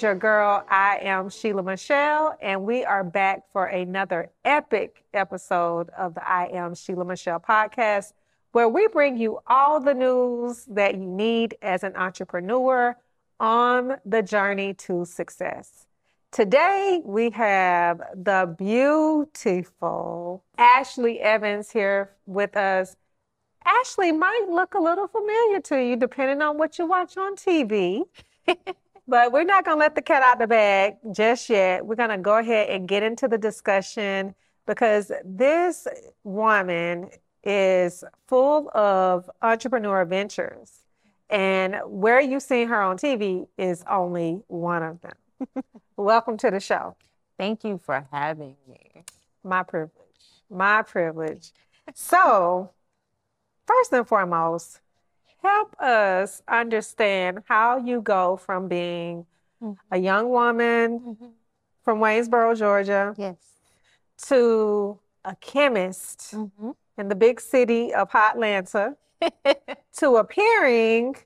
is your girl. I am Sheila Michelle, and we are back for another epic episode of the I Am Sheila Michelle podcast, where we bring you all the news that you need as an entrepreneur on the journey to success. Today, we have the beautiful Ashley Evans here with us. Ashley might look a little familiar to you, depending on what you watch on TV. But we're not going to let the cat out the bag just yet. We're going to go ahead and get into the discussion because this woman is full of entrepreneur ventures. And where you've seen her on TV is only one of them. Welcome to the show. Thank you for having me. My privilege. My privilege. So, first and foremost, help us understand how you go from being a young woman from Waynesboro, Georgia, yes, to a chemist in the big city of Hotlanta, to appearing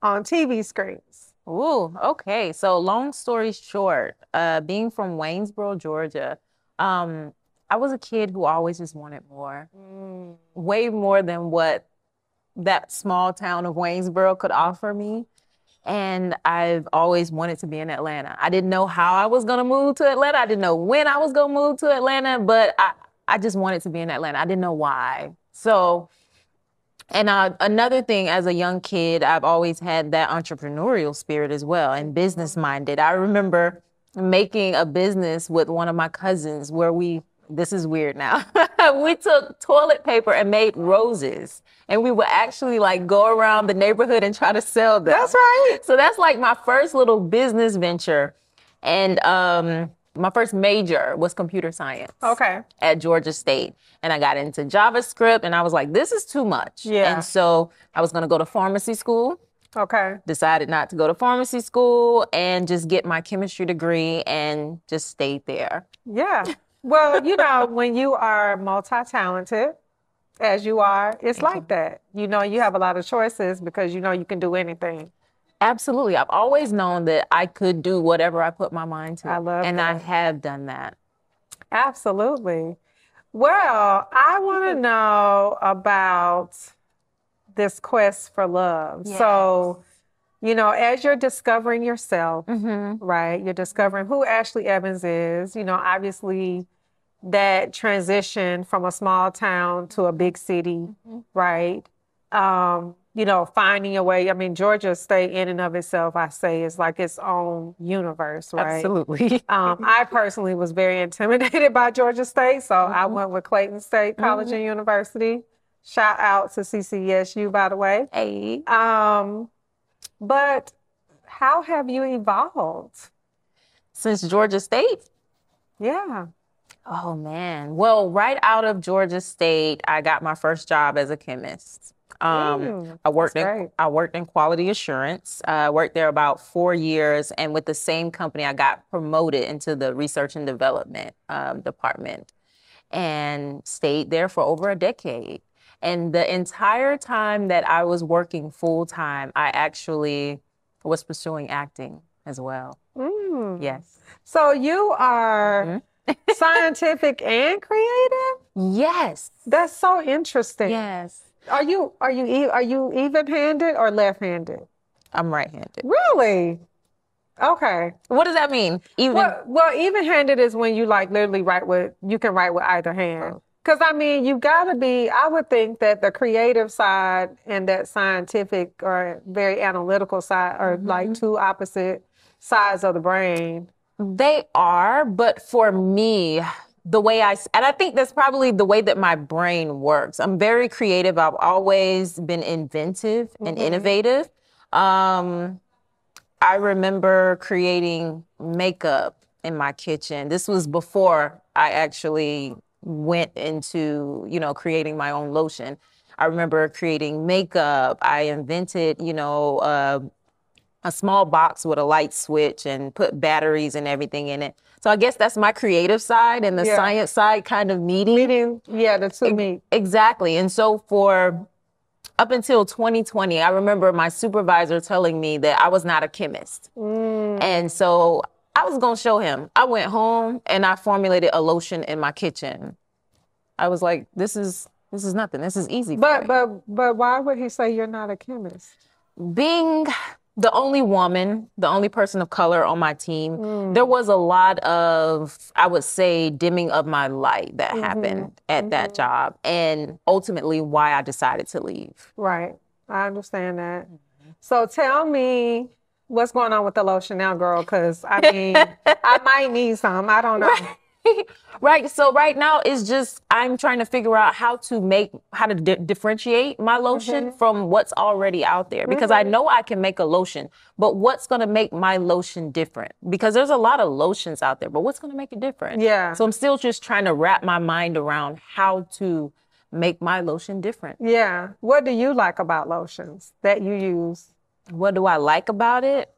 on TV screens. Ooh, okay. So long story short, being from Waynesboro, Georgia, I was a kid who always just wanted more, way more than what that small town of Waynesboro could offer me. And I've always wanted to be in Atlanta. I didn't know how I was going to move to Atlanta. I didn't know when I was going to move to Atlanta, but I just wanted to be in Atlanta. I didn't know why. So, and another thing, as a young kid, I've always had that entrepreneurial spirit as well and business-minded. I remember making a business with one of my cousins where this is weird now. We took toilet paper and made roses, and we would actually like go around the neighborhood and try to sell them. That's right. So that's like my first little business venture. And my first major was computer science. Okay. At Georgia State. And I got into JavaScript and I was like, this is too much. Yeah. And so I was going to go to pharmacy school. Okay. Decided not to go to pharmacy school and just get my chemistry degree and just stayed there. Yeah. Well, you know, when you are multi-talented, as you are, it's like that. You know, you have a lot of choices because you know you can do anything. Absolutely. I've always known that I could do whatever I put my mind to. I love and that. I have done that. Absolutely. Well, I want to know about this quest for love. Yes. So, you know, as you're discovering yourself, right, you're discovering who Ashley Evans is, you know, obviously that transition from a small town to a big city, right? You know, finding a way. I mean, Georgia State in and of itself, I say, is like its own universe, right? Absolutely. I personally was very intimidated by Georgia State, so I went with Clayton State College and University. Shout out to CCESU, by the way. Hey. But how have you evolved? Since Georgia State? Yeah. Oh, man. Well, right out of Georgia State, I got my first job as a chemist. I worked in quality assurance. I worked there about 4 years. And with the same company, I got promoted into the research and development department and stayed there for over a decade. And the entire time that I was working full time, I actually was pursuing acting as well. Yes. So you are... scientific and creative? Yes. That's so interesting. Yes. Are you even-handed or left-handed? I'm right-handed. Really? Okay. What does that mean? Even. Well, even-handed is when you like literally you can write with either hand. Because I mean, you gotta be. I would think that the creative side and that scientific or very analytical side are like two opposite sides of the brain. They are, but for me, the way I think that's probably the way that my brain works. I'm very creative. I've always been inventive and innovative. I remember creating makeup in my kitchen. This was before I actually went into, you know, creating my own lotion. I remember creating makeup. I invented, you know, a small box with a light switch and put batteries and everything in it. So I guess that's my creative side and the science side kind of meeting. Yeah, the two meet. Exactly. And so for up until 2020, I remember my supervisor telling me that I was not a chemist. Mm. And so I was going to show him. I went home and I formulated a lotion in my kitchen. I was like, this is nothing. This is easy. But why would he say you're not a chemist? Being the only woman, the only person of color on my team, there was a lot of, I would say, dimming of my light that happened at that job, and ultimately why I decided to leave. Right. I understand that. So tell me what's going on with the lotion now, girl, because I mean, I might need some. I don't know. Right. Right. So right now it's just, I'm trying to figure out how to differentiate my lotion from what's already out there, because I know I can make a lotion, but what's going to make my lotion different? Because there's a lot of lotions out there, but what's going to make it different? Yeah. So I'm still just trying to wrap my mind around how to make my lotion different. Yeah. What do you like about lotions that you use? What do I like about it?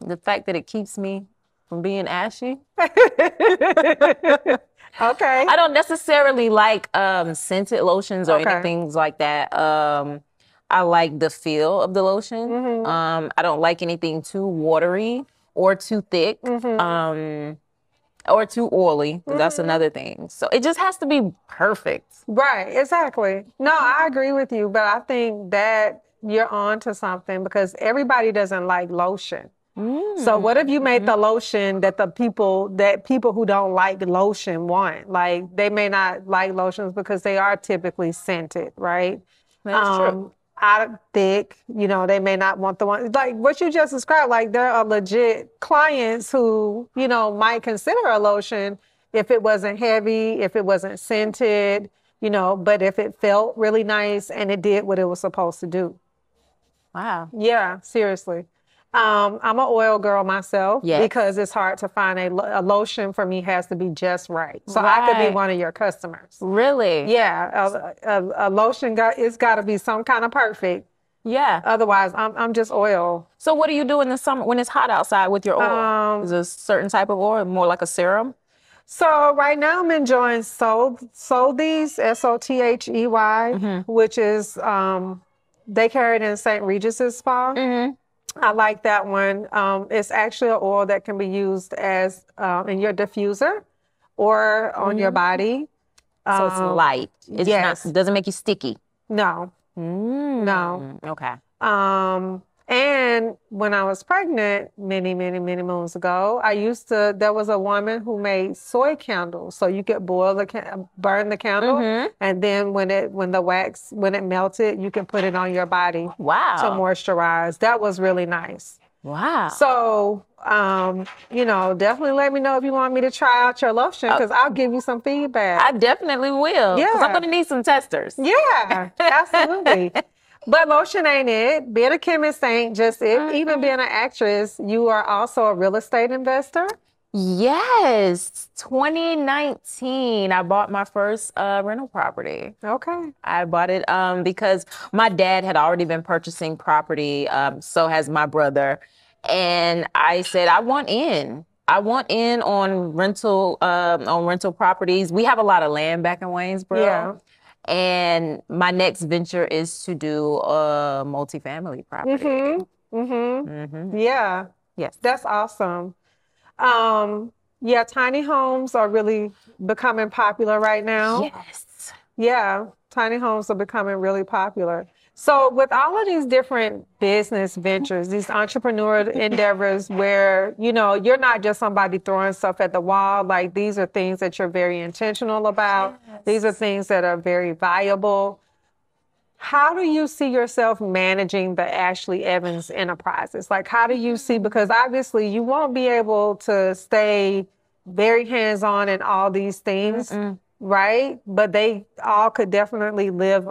The fact that it keeps me from being ashy. Okay. I don't necessarily like scented lotions or anything like that. I like the feel of the lotion. I don't like anything too watery or too thick or too oily. That's another thing. So it just has to be perfect. Right, exactly. No, I agree with you, but I think that you're on to something, because everybody doesn't like lotion. So what if you made the lotion that people who don't like lotion want? Like, they may not like lotions because they are typically scented, right? That's true. Thick, you know, they may not want the one, like what you just described, like there are legit clients who, you know, might consider a lotion if it wasn't heavy, if it wasn't scented, you know, but if it felt really nice and it did what it was supposed to do. Wow. Yeah, seriously. I'm an oil girl myself because it's hard to find a lotion for me. Has to be just right. So I could be one of your customers. Really? Yeah. A lotion, it's got to be some kind of perfect. Yeah. Otherwise, I'm just oil. So what do you do in the summer when it's hot outside with your oil? Is it a certain type of oil, more like a serum? So right now I'm enjoying Sotheys, S-O-T-H-E-Y, which is, they carry it in St. Regis's spa. I like that one. It's actually an oil that can be used as in your diffuser or on your body. So it's light. It's not, it doesn't make you sticky. No. No. Okay. And when I was pregnant many moons ago, there was a woman who made soy candles. So you could burn the candle, and then when the wax melted, you can put it on your body to moisturize. That was really nice. Wow. So, you know, definitely let me know if you want me to try out your lotion, because I'll give you some feedback. I definitely will. Yeah. Because I'm going to need some testers. Yeah, absolutely. But lotion ain't it. Being a chemist ain't just it. Even being an actress, you are also a real estate investor? Yes. 2019, I bought my first rental property. Okay. I bought it because my dad had already been purchasing property. So has my brother. And I said, I want in on rental properties. We have a lot of land back in Waynesboro. Yeah. And my next venture is to do a multifamily property. Yeah. Yes. That's awesome. Yeah, tiny homes are really becoming popular right now. Yes. Yeah, tiny homes are becoming really popular. So with all of these different business ventures, these entrepreneurial endeavors where, you know, you're not just somebody throwing stuff at the wall. Like, these are things that you're very intentional about. Yes. These are things that are very valuable. How do you see yourself managing the Ashley Evans enterprises? Like, how do you see, because obviously you won't be able to stay very hands-on in all these things. Right? But they all could definitely live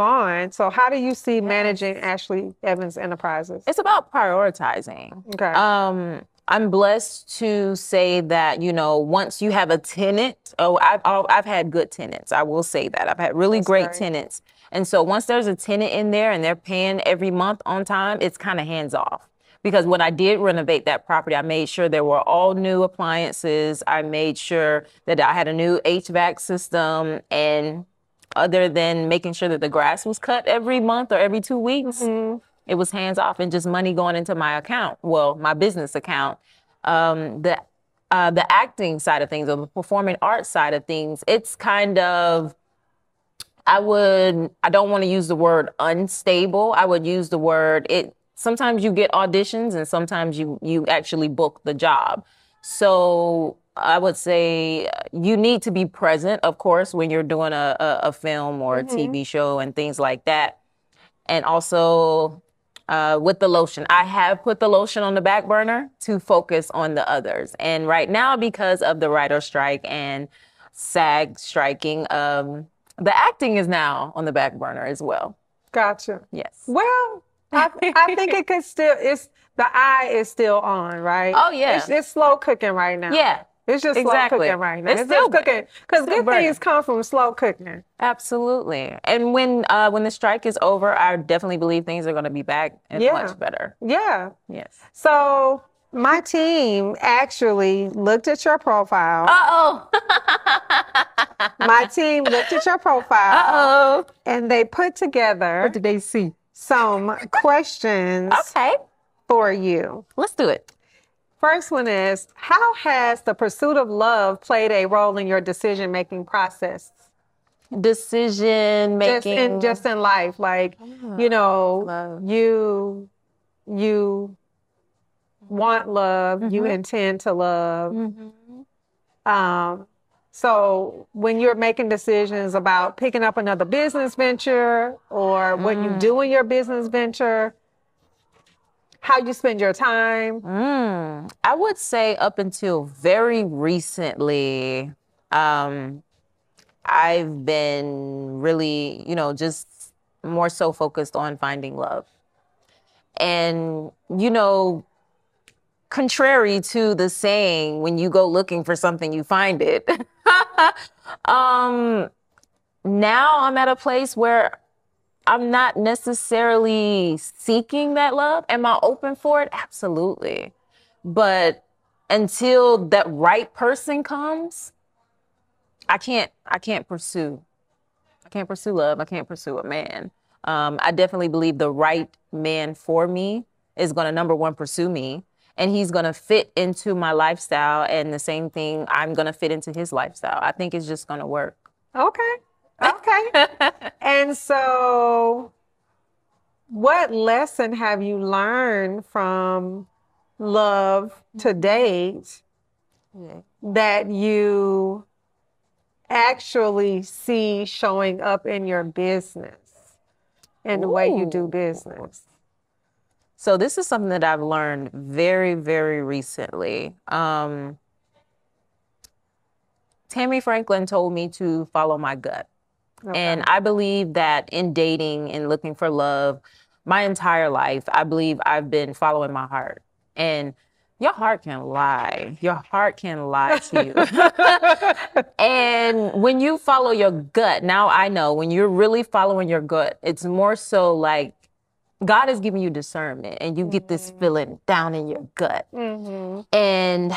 on. So how do you see managing Ashley Evans Enterprises? It's about prioritizing. Okay. I'm blessed to say that, you know, once you have a tenant, I've had good tenants. I will say that. I've had really great tenants. And so once there's a tenant in there and they're paying every month on time, it's kind of hands off. Because when I did renovate that property, I made sure there were all new appliances. I made sure that I had a new HVAC system and other than making sure that the grass was cut every month or every 2 weeks. Mm-hmm. It was hands off and just money going into my account, well, my business account. The acting side of things, or the performing arts side of things, it's kind of, I don't want to use the word unstable. I would use the word, sometimes you get auditions and sometimes you actually book the job. So I would say you need to be present, of course, when you're doing a film or a TV show and things like that. And also with the lotion, I have put the lotion on the back burner to focus on the others. And right now, because of the writer strike and SAG striking, the acting is now on the back burner as well. Gotcha. Yes. Well, I think it could still, the eye is still on, right? Oh, yeah. It's slow cooking right now. Yeah. It's just slow cooking right now. It's still cooking. Because good things come from slow cooking. Absolutely. And when the strike is over, I definitely believe things are going to be back and much better. Yeah. Yes. So my team actually looked at your profile. My team looked at your profile. And they put together. What did they see? Some questions. Okay. For you. Let's do it. First one is, how has the pursuit of love played a role in your decision-making process? Decision-making? Just in life, like, you know, love. you want love, you intend to love. So when you're making decisions about picking up another business venture or what you do in your business venture, how you spend your time? I would say up until very recently, I've been really, just more so focused on finding love. And, contrary to the saying, when you go looking for something, you find it. Now I'm at a place where I'm not necessarily seeking that love. Am I open for it? Absolutely. But until that right person comes, I can't pursue love. I can't pursue a man. I definitely believe the right man for me is going to, number one, pursue me. And he's going to fit into my lifestyle. And the same thing, I'm going to fit into his lifestyle. I think it's just going to work. Okay. Okay. And so what lesson have you learned from love to date that you actually see showing up in your business and the way you do business? So this is something that I've learned very, very recently. Tammy Franklin told me to follow my gut. Okay. And I believe that in dating and looking for love, my entire life, I believe I've been following my heart. And your heart can lie. Your heart can lie to you. And when you follow your gut, now I know, when you're really following your gut, it's more so like God is giving you discernment and you get this feeling down in your gut. And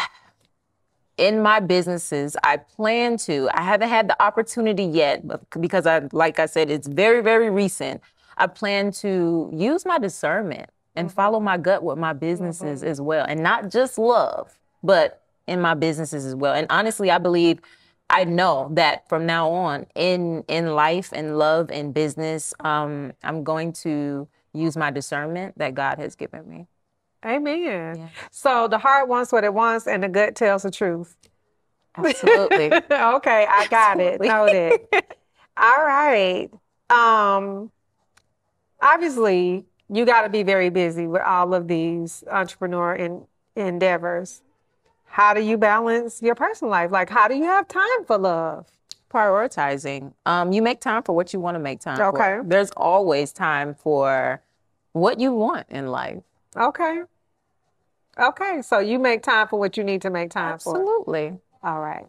in my businesses, I haven't had the opportunity yet, but because like I said, it's very, very recent. I plan to use my discernment and follow my gut with my businesses as well. And not just love, but in my businesses as well. And honestly, I believe, I know that from now on in life and love and business, I'm going to use my discernment that God has given me. Amen. Yeah. So the heart wants what it wants and the gut tells the truth. Absolutely. Okay, I got it. Noted. All right. Obviously, you got to be very busy with all of these entrepreneur endeavors. How do you balance your personal life? Like, how do you have time for love? Prioritizing. You make time for what you want to make time for. Okay. There's always time for what you want in life. Okay. Okay. So you make time for what you need to make time for. Absolutely. All right.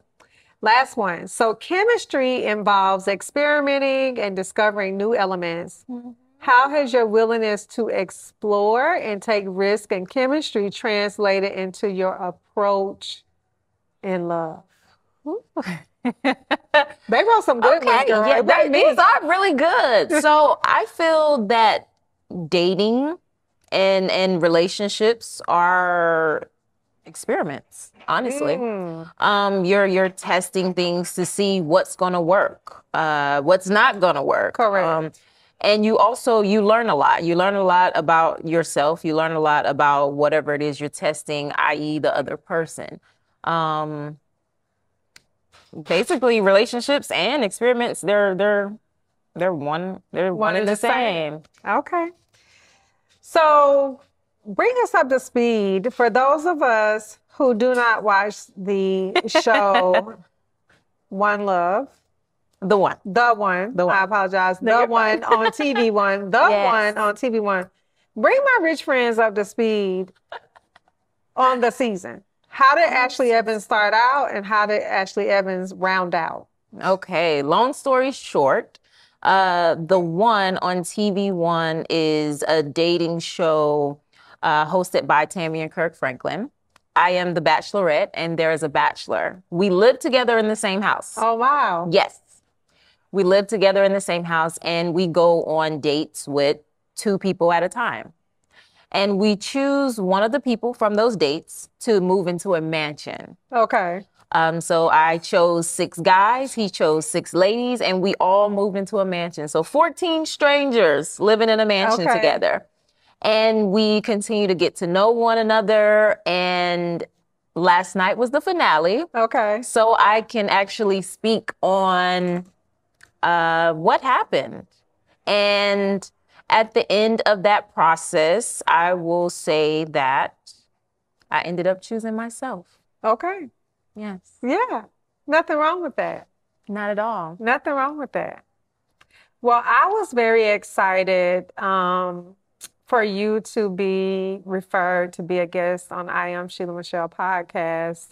Last one. So chemistry involves experimenting and discovering new elements. How has your willingness to explore and take risk in chemistry translated into your approach in love? They wrote some good ones, girl. Yeah, these are really good. So I feel that dating and relationships are experiments, honestly. You're testing things to see what's going to work, what's not going to work. Correct. And you also, you learn a lot. You learn a lot about yourself. You learn a lot about whatever it is you're testing, i.e. the other person. Basically, relationships and experiments, they're one and the same. Okay. So bring us up to speed for those of us who do not watch the show One Love. The One. I apologize. The One on TV One. The One on TV One. Bring my rich friends up to speed on the season. How did Ashley Evans start out and how did Ashley Evans round out? Okay, long story short, The One on TV One is a dating show hosted by Tammy and Kirk Franklin. I am the bachelorette and there is a bachelor. We live together in the same house. Oh, wow. Yes. We live together in the same house and we go on dates with two people at a time. And we choose one of the people from those dates to move into a mansion. Okay. So I chose 6 guys, he chose 6 ladies, and we all moved into a mansion. So 14 strangers living in a mansion together. And we continue to get to know one another, and last night was the finale. Okay. So I can actually speak on what happened. And at the end of that process, I will say that I ended up choosing myself. Okay. Yes. Yeah. Nothing wrong with that. Not at all. Nothing wrong with that. Well, I was very excited for you to be referred to be a guest on I Am Sheila Michelle podcast.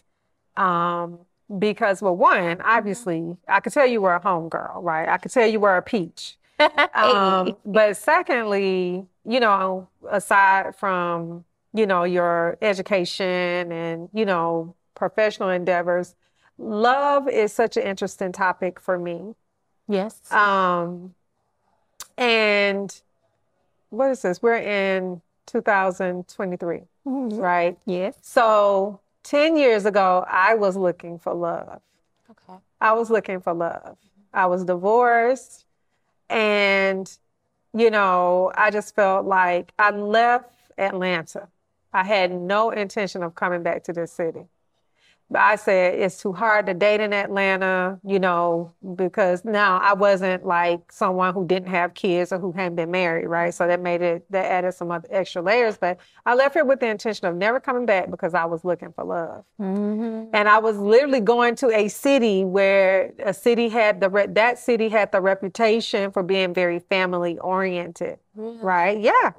Because, well, one, obviously, I could tell you were a homegirl, right? I could tell you were a peach. But secondly, you know, aside from, you know, your education and, you know, professional endeavors, love is such an interesting topic for me. Yes. And what is this? We're in 2023, right? Yes. So 10 years ago, I was looking for love. Okay. I was looking for love. I was divorced. And, you know, I just felt like I left Atlanta. I had no intention of coming back to this city. But I said, it's too hard to date in Atlanta, you know, because now I wasn't like someone who didn't have kids or who hadn't been married, right? So that made it, that added some other extra layers. But I left here with the intention of never coming back because I was looking for love. Mm-hmm. And I was literally going to a city where a city had the reputation for being very family oriented, right? Yeah.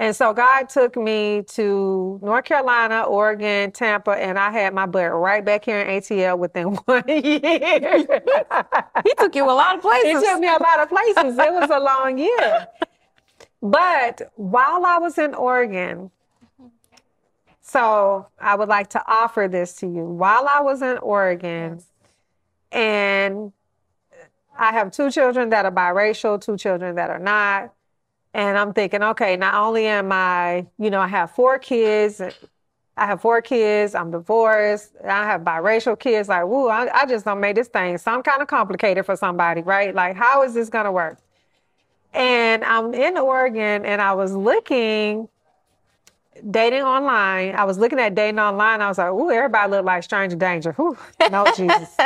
And so God took me to North Carolina, Oregon, Tampa, and I had my butt right back here in ATL within 1 year. He took you a lot of places. He took me a lot of places. It was a long year. But while I was in Oregon, so I would like to offer this to you. While I was in Oregon, and I have 2 children that are biracial, 2 children that are not. And I'm thinking, okay, not only am I, you know, I have four kids, I'm divorced, I have biracial kids. Like, woo, I just don't make this thing some kind of complicated for somebody, right? Like, how is this going to work? And I'm in Oregon, and I was looking at dating online. I was like, ooh, everybody look like Stranger Danger. Ooh, no, Jesus.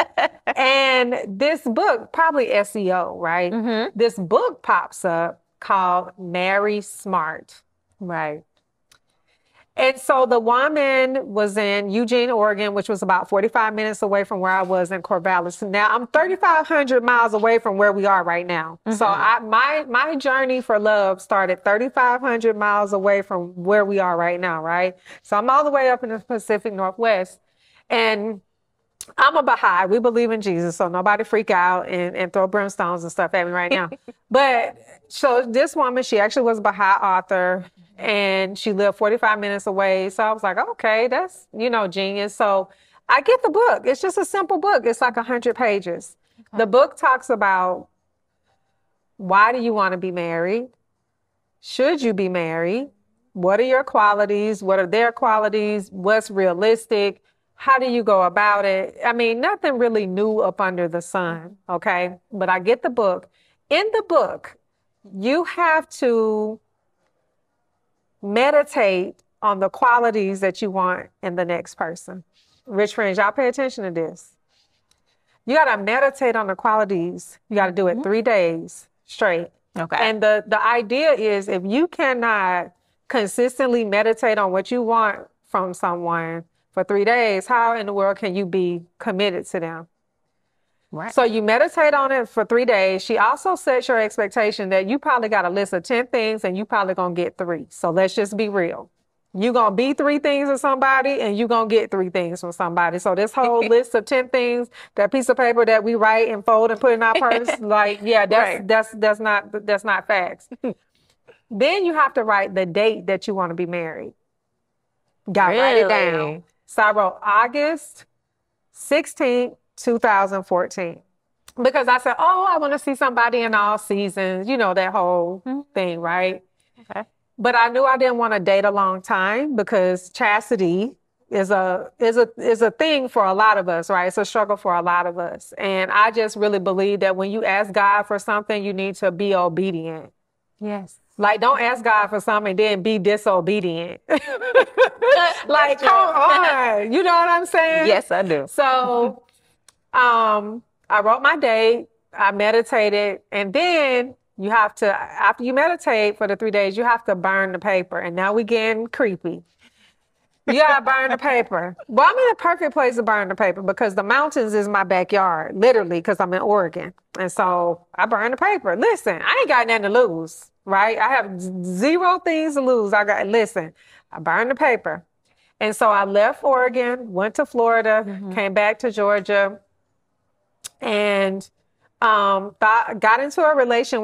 And this book, probably SEO, right? Mm-hmm. This book pops up, called Mary Smart. Right. And so the woman was in Eugene, Oregon, which was about 45 minutes away from where I was in Corvallis. Now I'm 3,500 miles away from where we are right now. Mm-hmm. So my journey for love started 3,500 miles away from where we are right now, right? So I'm all the way up in the Pacific Northwest. And I'm a Baha'i. We believe in Jesus, so nobody freak out and throw brimstones and stuff at me right now. But so this woman, she actually was a Baha'i author, and she lived 45 minutes away. So I was like, okay, that's, you know, genius. So I get the book. It's just a simple book. It's like 100 pages. The book talks about why do you want to be married? Should you be married? What are your qualities? What are their qualities? What's realistic? How do you go about it? I mean, nothing really new up under the sun, okay? But I get the book. In the book, you have to meditate on the qualities that you want in the next person. Rich friends, y'all pay attention to this. You got to meditate on the qualities. You got to do it 3 days straight. Okay. And the idea is if you cannot consistently meditate on what you want from someone for 3 days, how in the world can you be committed to them? Right. So you meditate on it for 3 days. She also sets your expectation that you probably got a list of 10 things and you probably going to get 3. So let's just be real. You're going to be 3 things with somebody and you're going to get 3 things from somebody. So this whole list of 10 things, that piece of paper that we write and fold and put in our purse, like, yeah, that's not facts. Then you have to write the date that you want to be married. Gotta write it down. So I wrote August 16th, 2014. Because I said, oh, I want to see somebody in all seasons, you know, that whole thing, right? Okay. But I knew I didn't want to date a long time because chastity is a thing for a lot of us, right? It's a struggle for a lot of us. And I just really believe that when you ask God for something, you need to be obedient. Yes. Like, don't ask God for something, then be disobedient. Like, come on. You know what I'm saying? Yes, I do. So I wrote my date. I meditated. And then you have to, after you meditate for the 3 days, you have to burn the paper. And now we're getting creepy. You got to burn the paper. Well, I'm in the perfect place to burn the paper because the mountains is my backyard, literally, because I'm in Oregon. And so I burn the paper. Listen, I ain't got nothing to lose, right? I have 0 things to lose. I burned the paper. And so I left Oregon, went to Florida, came back to Georgia, and got into a relationship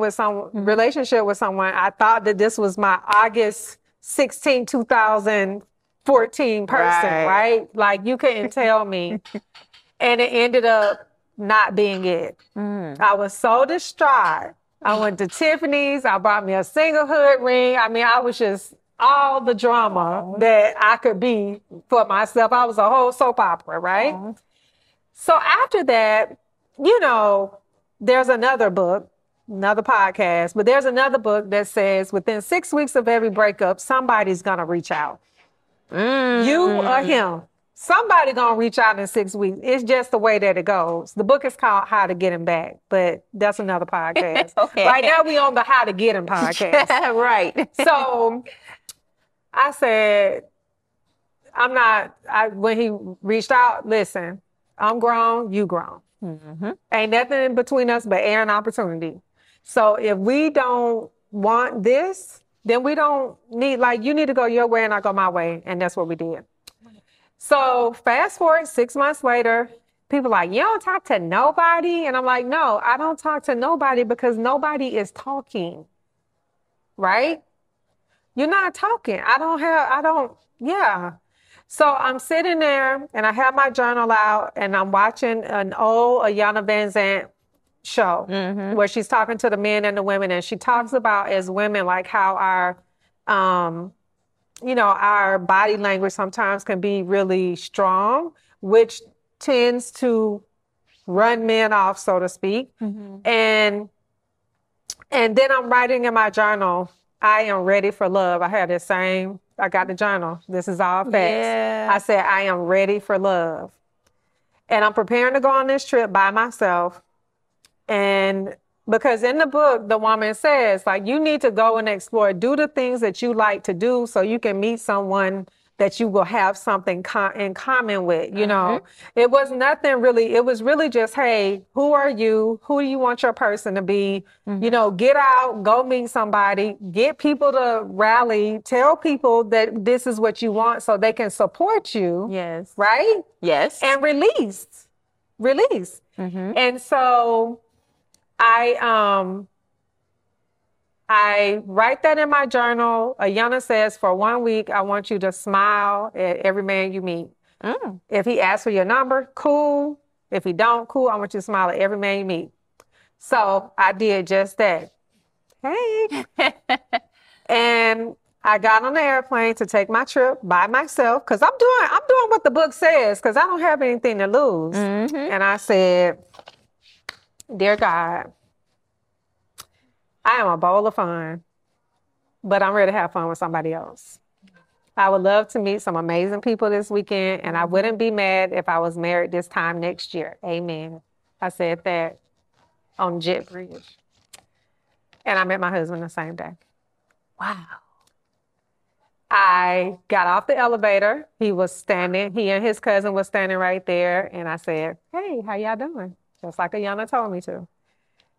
with someone. I thought that this was my August 16, 2014 person, right? Like, you couldn't tell me. And it ended up not being it. I was so distraught. I went to Tiffany's. I bought me a singlehood ring. I mean, I was just all the drama that I could be for myself. I was a whole soap opera, right? So after that, you know, there's another book, another podcast, but there's another book that says within 6 weeks of every breakup, somebody's going to reach out. You or him. Somebody going to reach out in 6 weeks. It's just the way that it goes. The book is called How to Get Him Back, but that's another podcast. Okay. Right now we on the How to Get Him podcast. Right. So I said, when he reached out, listen, I'm grown, you grown. Ain't nothing between us but air and opportunity. So if we don't want this, then we don't need, like, you need to go your way and I go my way. And that's what we did. So fast forward 6 months later, people are like, you don't talk to nobody? And I'm like, no, I don't talk to nobody because nobody is talking, right? You're not talking. Yeah. So I'm sitting there and I have my journal out and I'm watching an old Iyanla Vanzant show where she's talking to the men and the women. And she talks about, as women, like how our, you know, our body language sometimes can be really strong, which tends to run men off, so to speak. And then I'm writing in my journal, I am ready for love. I got the journal. This is all facts. Yeah. I said, I am ready for love. And I'm preparing to go on this trip by myself. And because in the book, the woman says, like, you need to go and explore, do the things that you like to do so you can meet someone that you will have something in common with, you know? It was nothing really. It was really just, hey, who are you? Who do you want your person to be? You know, get out, go meet somebody, get people to rally, tell people that this is what you want so they can support you. Yes. Right? Yes. And release. And so I write that in my journal. Iyanla says, for 1 week, I want you to smile at every man you meet. If he asks for your number, cool. If he don't, cool, I want you to smile at every man you meet. So I did just that. Hey. And I got on the airplane to take my trip by myself because I'm doing what the book says because I don't have anything to lose. Mm-hmm. And I said, dear God, I am a bowl of fun, but I'm ready to have fun with somebody else. I would love to meet some amazing people this weekend, and I wouldn't be mad if I was married this time next year. Amen. I said that on Jet Bridge. And I met my husband the same day. Wow. I got off the elevator. He was standing. He and his cousin was standing right there. And I said, hey, how y'all doing? Just like Iyanla told me to.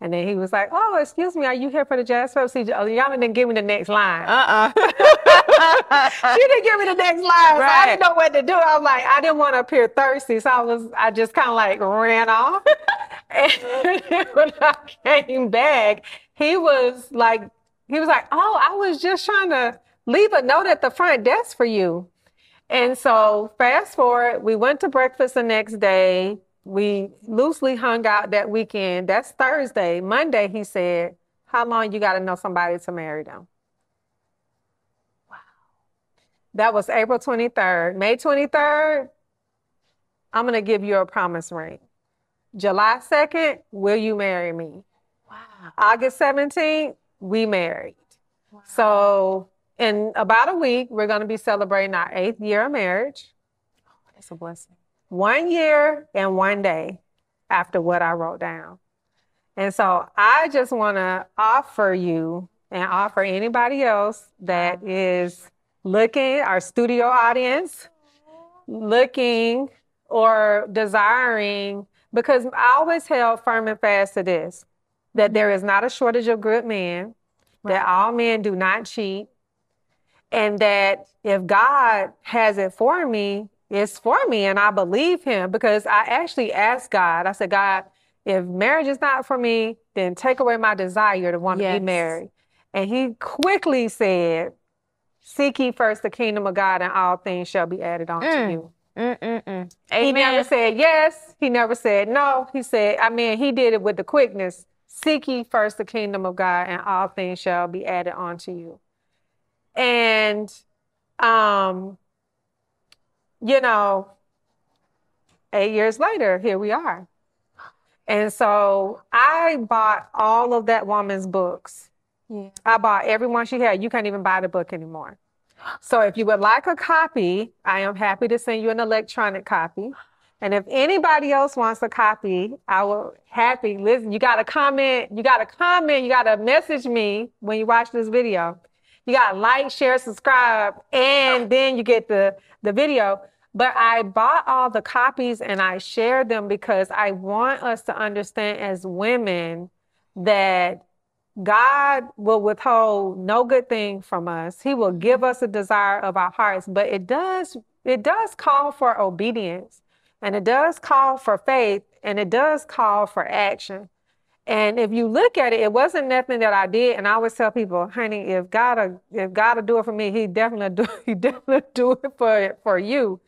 And then he was like, oh, excuse me, are you here for the jazz fest? Iyanla didn't give me the next line. She didn't give me the next line. Right. So I didn't know what to do. I was like, I didn't want to appear thirsty. So I just kind of like ran off. And when I came back, he was like, oh, I was just trying to leave a note at the front desk for you. And so fast forward, we went to breakfast the next day. We loosely hung out that weekend. That's Thursday. Monday, he said, how long you got to know somebody to marry them? Wow. That was April 23rd. May 23rd, I'm going to give you a promise ring. July 2nd, will you marry me? Wow. August 17th, we married. Wow. So in about a week, we're going to be celebrating our 8th year of marriage. Oh, that's a blessing. 1 year and 1 day after what I wrote down. And so I just want to offer you and offer anybody else that is looking, our studio audience, looking or desiring, because I always held firm and fast to this, that there is not a shortage of good men, right, that all men do not cheat, and that if God has it for me, it's for me, and I believe him, because I actually asked God. I said, God, if marriage is not for me, then take away my desire to want, yes, to be married. And he quickly said, seek ye first the kingdom of God, and all things shall be added unto you. Amen. He never said yes. He never said no. He said, I mean, he did it with the quickness. Seek ye first the kingdom of God, and all things shall be added unto you. And, you know, 8 years later, here we are. And so I bought all of that woman's books. Yeah. I bought every one she had. You can't even buy the book anymore. So if you would like a copy, I am happy to send you an electronic copy. And if anybody else wants a copy, I will happy. Listen, you got to comment. You got to comment. You got to message me when you watch this video. You got to like, share, subscribe, and then you get the video. But I bought all the copies and I shared them because I want us to understand as women that God will withhold no good thing from us. He will give us a desire of our hearts, but it does call for obedience, and it does call for faith, and it does call for action. And if you look at it, it wasn't nothing that I did. And I always tell people, honey, if God'll do it for me, he definitely do it for you.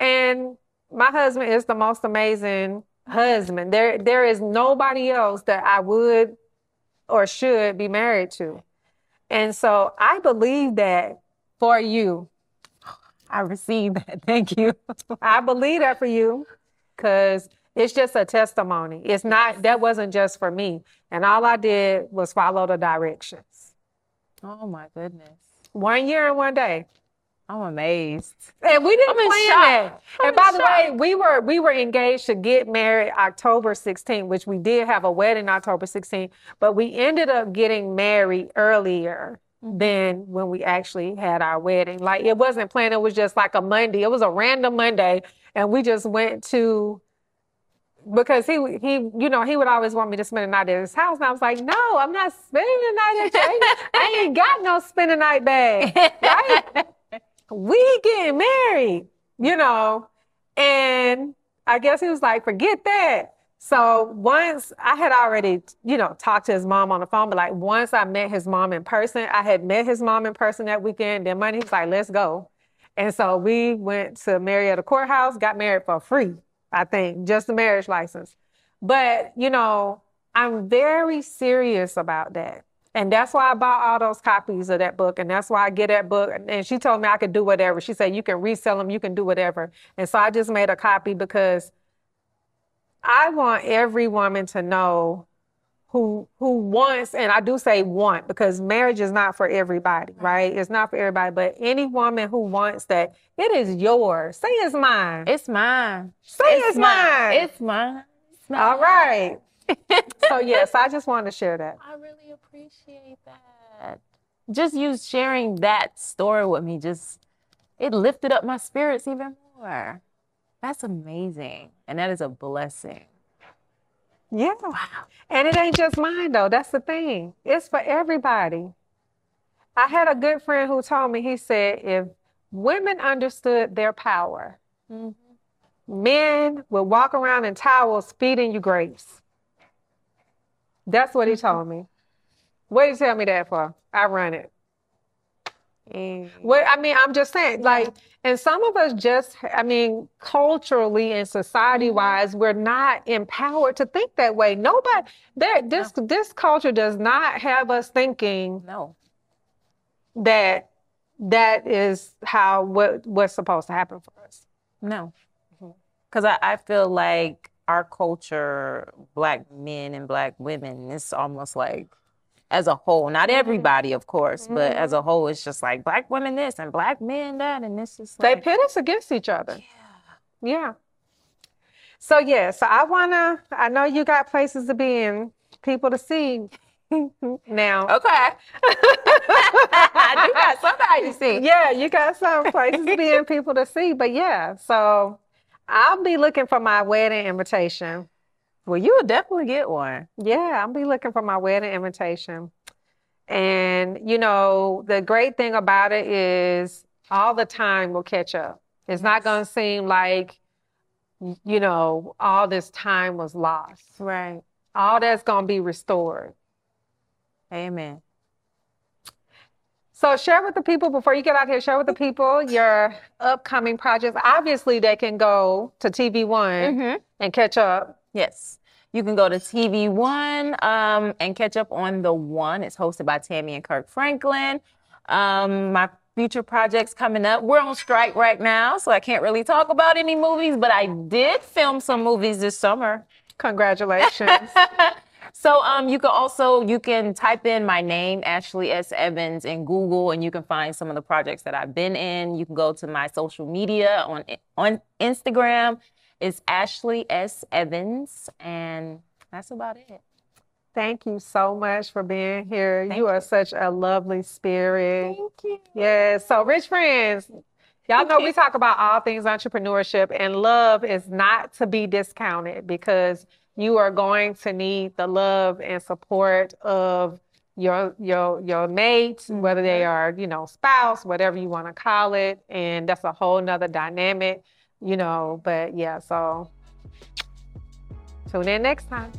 And my husband is the most amazing husband. There is nobody else that I would or should be married to. And so I believe that for you. I received that. Thank you. I believe that for you because it's just a testimony. It's not, that wasn't just for me. And all I did was follow the directions. Oh my goodness. 1 year and 1 day. I'm amazed. And we didn't plan that. And by the way, we were engaged to get married October 16th, which we did have a wedding October 16th, but we ended up getting married earlier than when we actually had our wedding. Like it wasn't planned. It was just like a Monday. It was a random Monday. And we just went to, because he would always want me to spend a night at his house. And I was like, no, I'm not spending the night at your house. I ain't got no spend a night bag. Right? We getting married, you know. And I guess he was like, forget that. So once I had already, you know, talked to his mom on the phone, but like once I met his mom in person, I had met his mom in person that weekend. Then Monday, he was like, let's go. And so we went to Marietta Courthouse, got married for free. I think, just the marriage license. But, you know, I'm very serious about that. And that's why I bought all those copies of that book. And that's why I get that book. And she told me I could do whatever. She said, you can resell them, you can do whatever. And so I just made a copy because I want every woman to know who wants, and I do say want, because marriage is not for everybody, right? It's not for everybody, but any woman who wants that, it is yours. Say it's mine. It's mine. Say it's mine. It's mine. It's mine. All right. So, yes, I just wanted to share that. I really appreciate that. Just you sharing that story with me, just, it lifted up my spirits even more. That's amazing. And that is a blessing. Yeah. Wow. And it ain't just mine, though. That's the thing. It's for everybody. I had a good friend who told me, he said, if women understood their power, men would walk around in towels feeding you grapes. That's what he told me. What did you tell me that for? I run it. Well, I mean, I'm just saying, like, and some of us just, I mean, culturally and society-wise, we're not empowered to think that way. Nobody, this culture does not have us thinking that is how, what's supposed to happen for us. No. Because I feel like our culture, Black men and Black women, it's almost like, as a whole, not everybody, of course, but as a whole, it's just like Black women this and Black men that, and this is like... They pit us against each other. Yeah. Yeah. So, yeah, so I know you got places to be and people to see now. Okay. You got somebody to see. Yeah, you got some places to be and people to see, but yeah, so I'll be looking for my wedding invitation. Well, you'll definitely get one. Yeah, I'll be looking for my wedding invitation. And, you know, the great thing about it is all the time will catch up. It's not going to seem like, you know, all this time was lost. Right. All that's going to be restored. Amen. So share with the people, before you get out here, share with the people your upcoming projects. Obviously, they can go to TV One and catch up. Yes. You can go to TV One and catch up on The One. It's hosted by Tammy and Kirk Franklin. My future projects coming up. We're on strike right now, so I can't really talk about any movies, but I did film some movies this summer. Congratulations. So you can type in my name, Ashley S. Evans, in Google, and you can find some of the projects that I've been in. You can go to my social media on Instagram. It's Ashley S. Evans, and that's about it. Thank you so much for being here. You are such a lovely spirit. Thank you. Yes. So, rich friends, y'all know we talk about all things entrepreneurship, and love is not to be discounted because you are going to need the love and support of your mates, whether they are, you know, spouse, whatever you want to call it, and that's a whole nother dynamic. You know, but yeah, so tune in next time.